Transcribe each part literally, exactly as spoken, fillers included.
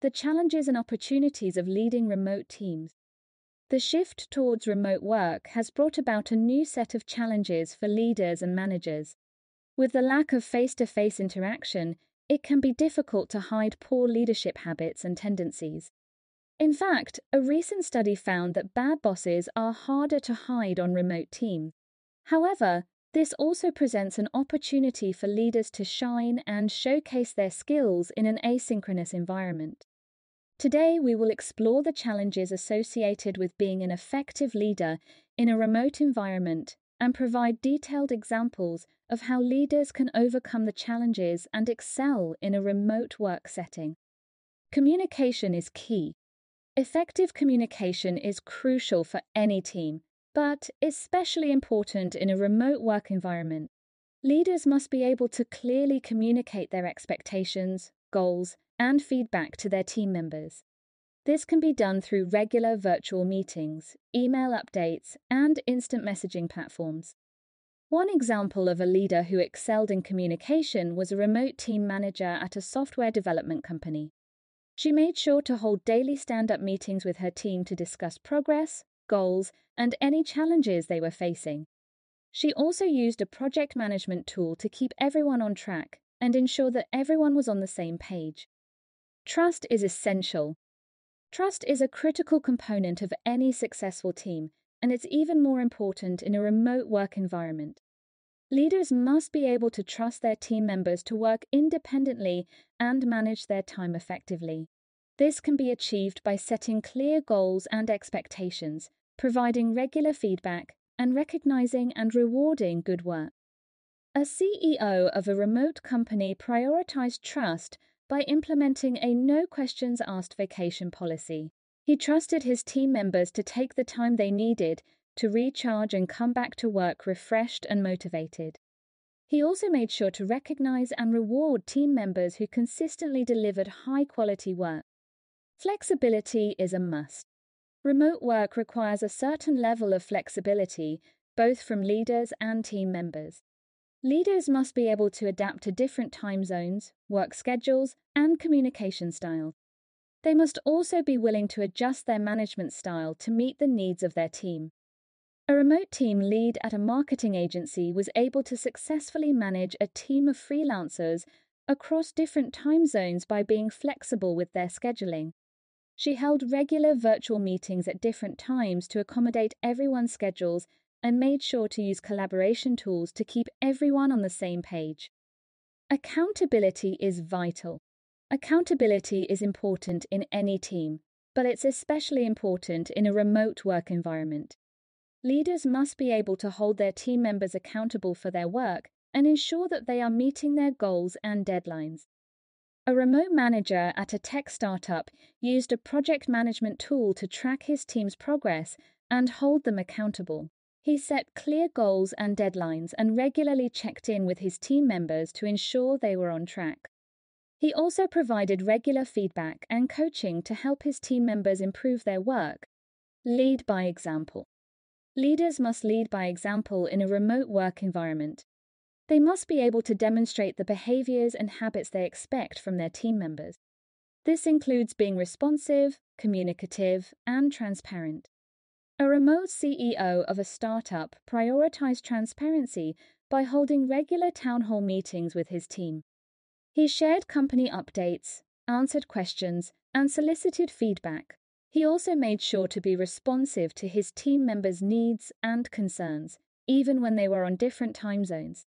The challenges and opportunities of leading remote teams. The shift towards remote work has brought about a new set of challenges for leaders and managers. With the lack of face-to-face interaction, it can be difficult to hide poor leadership habits and tendencies. In fact, a recent study found that bad bosses are harder to hide on remote teams. However, this also presents an opportunity for leaders to shine and showcase their skills in an asynchronous environment. Today, we will explore the challenges associated with being an effective leader in a remote environment and provide detailed examples of how leaders can overcome the challenges and excel in a remote work setting. Communication is key. Effective communication is crucial for any team, but especially important in a remote work environment. Leaders must be able to clearly communicate their expectations, goals, and feedback to their team members. This can be done through regular virtual meetings, email updates, and instant messaging platforms. One example of a leader who excelled in communication was a remote team manager at a software development company. She made sure to hold daily stand-up meetings with her team to discuss progress, goals, and any challenges they were facing. She also used a project management tool to keep everyone on track and ensure that everyone was on the same page. Trust is essential. Trust is a critical component of any successful team, and it's even more important in a remote work environment. Leaders must be able to trust their team members to work independently and manage their time effectively. This can be achieved by setting clear goals and expectations, providing regular feedback, and recognizing and rewarding good work. A C E O of a remote company prioritized trust by implementing a no-questions-asked vacation policy. He trusted his team members to take the time they needed to recharge and come back to work refreshed and motivated. He also made sure to recognize and reward team members who consistently delivered high-quality work. Flexibility is a must. Remote work requires a certain level of flexibility, both from leaders and team members. Leaders must be able to adapt to different time zones, work schedules, and communication styles. They must also be willing to adjust their management style to meet the needs of their team. A remote team lead at a marketing agency was able to successfully manage a team of freelancers across different time zones by being flexible with their scheduling. She held regular virtual meetings at different times to accommodate everyone's schedules and made sure to use collaboration tools to keep everyone on the same page. Accountability is vital. Accountability is important in any team, but it's especially important in a remote work environment. Leaders must be able to hold their team members accountable for their work and ensure that they are meeting their goals and deadlines. A remote manager at a tech startup used a project management tool to track his team's progress and hold them accountable. He set clear goals and deadlines and regularly checked in with his team members to ensure they were on track. He also provided regular feedback and coaching to help his team members improve their work. Lead by example. Leaders must lead by example in a remote work environment. They must be able to demonstrate the behaviors and habits they expect from their team members. This includes being responsive, communicative, and transparent. A remote C E O of a startup prioritized transparency by holding regular town hall meetings with his team. He shared company updates, answered questions, and solicited feedback. He also made sure to be responsive to his team members' needs and concerns, even when they were on different time zones.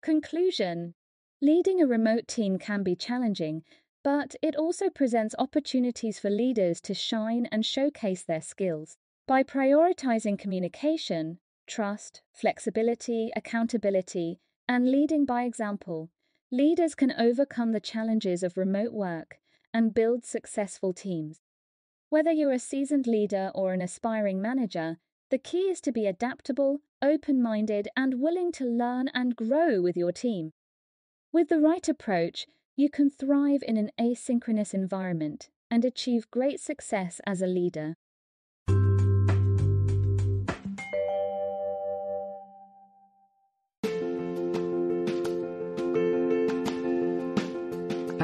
Conclusion: leading a remote team can be challenging, but it also presents opportunities for leaders to shine and showcase their skills. By prioritizing communication, trust, flexibility, accountability, and leading by example. Leaders can overcome the challenges of remote work and build successful teams. Whether you're a seasoned leader or an aspiring manager, the key is to be adaptable, open-minded, and willing to learn and grow with your team. With the right approach, you can thrive in an asynchronous environment and achieve great success as a leader.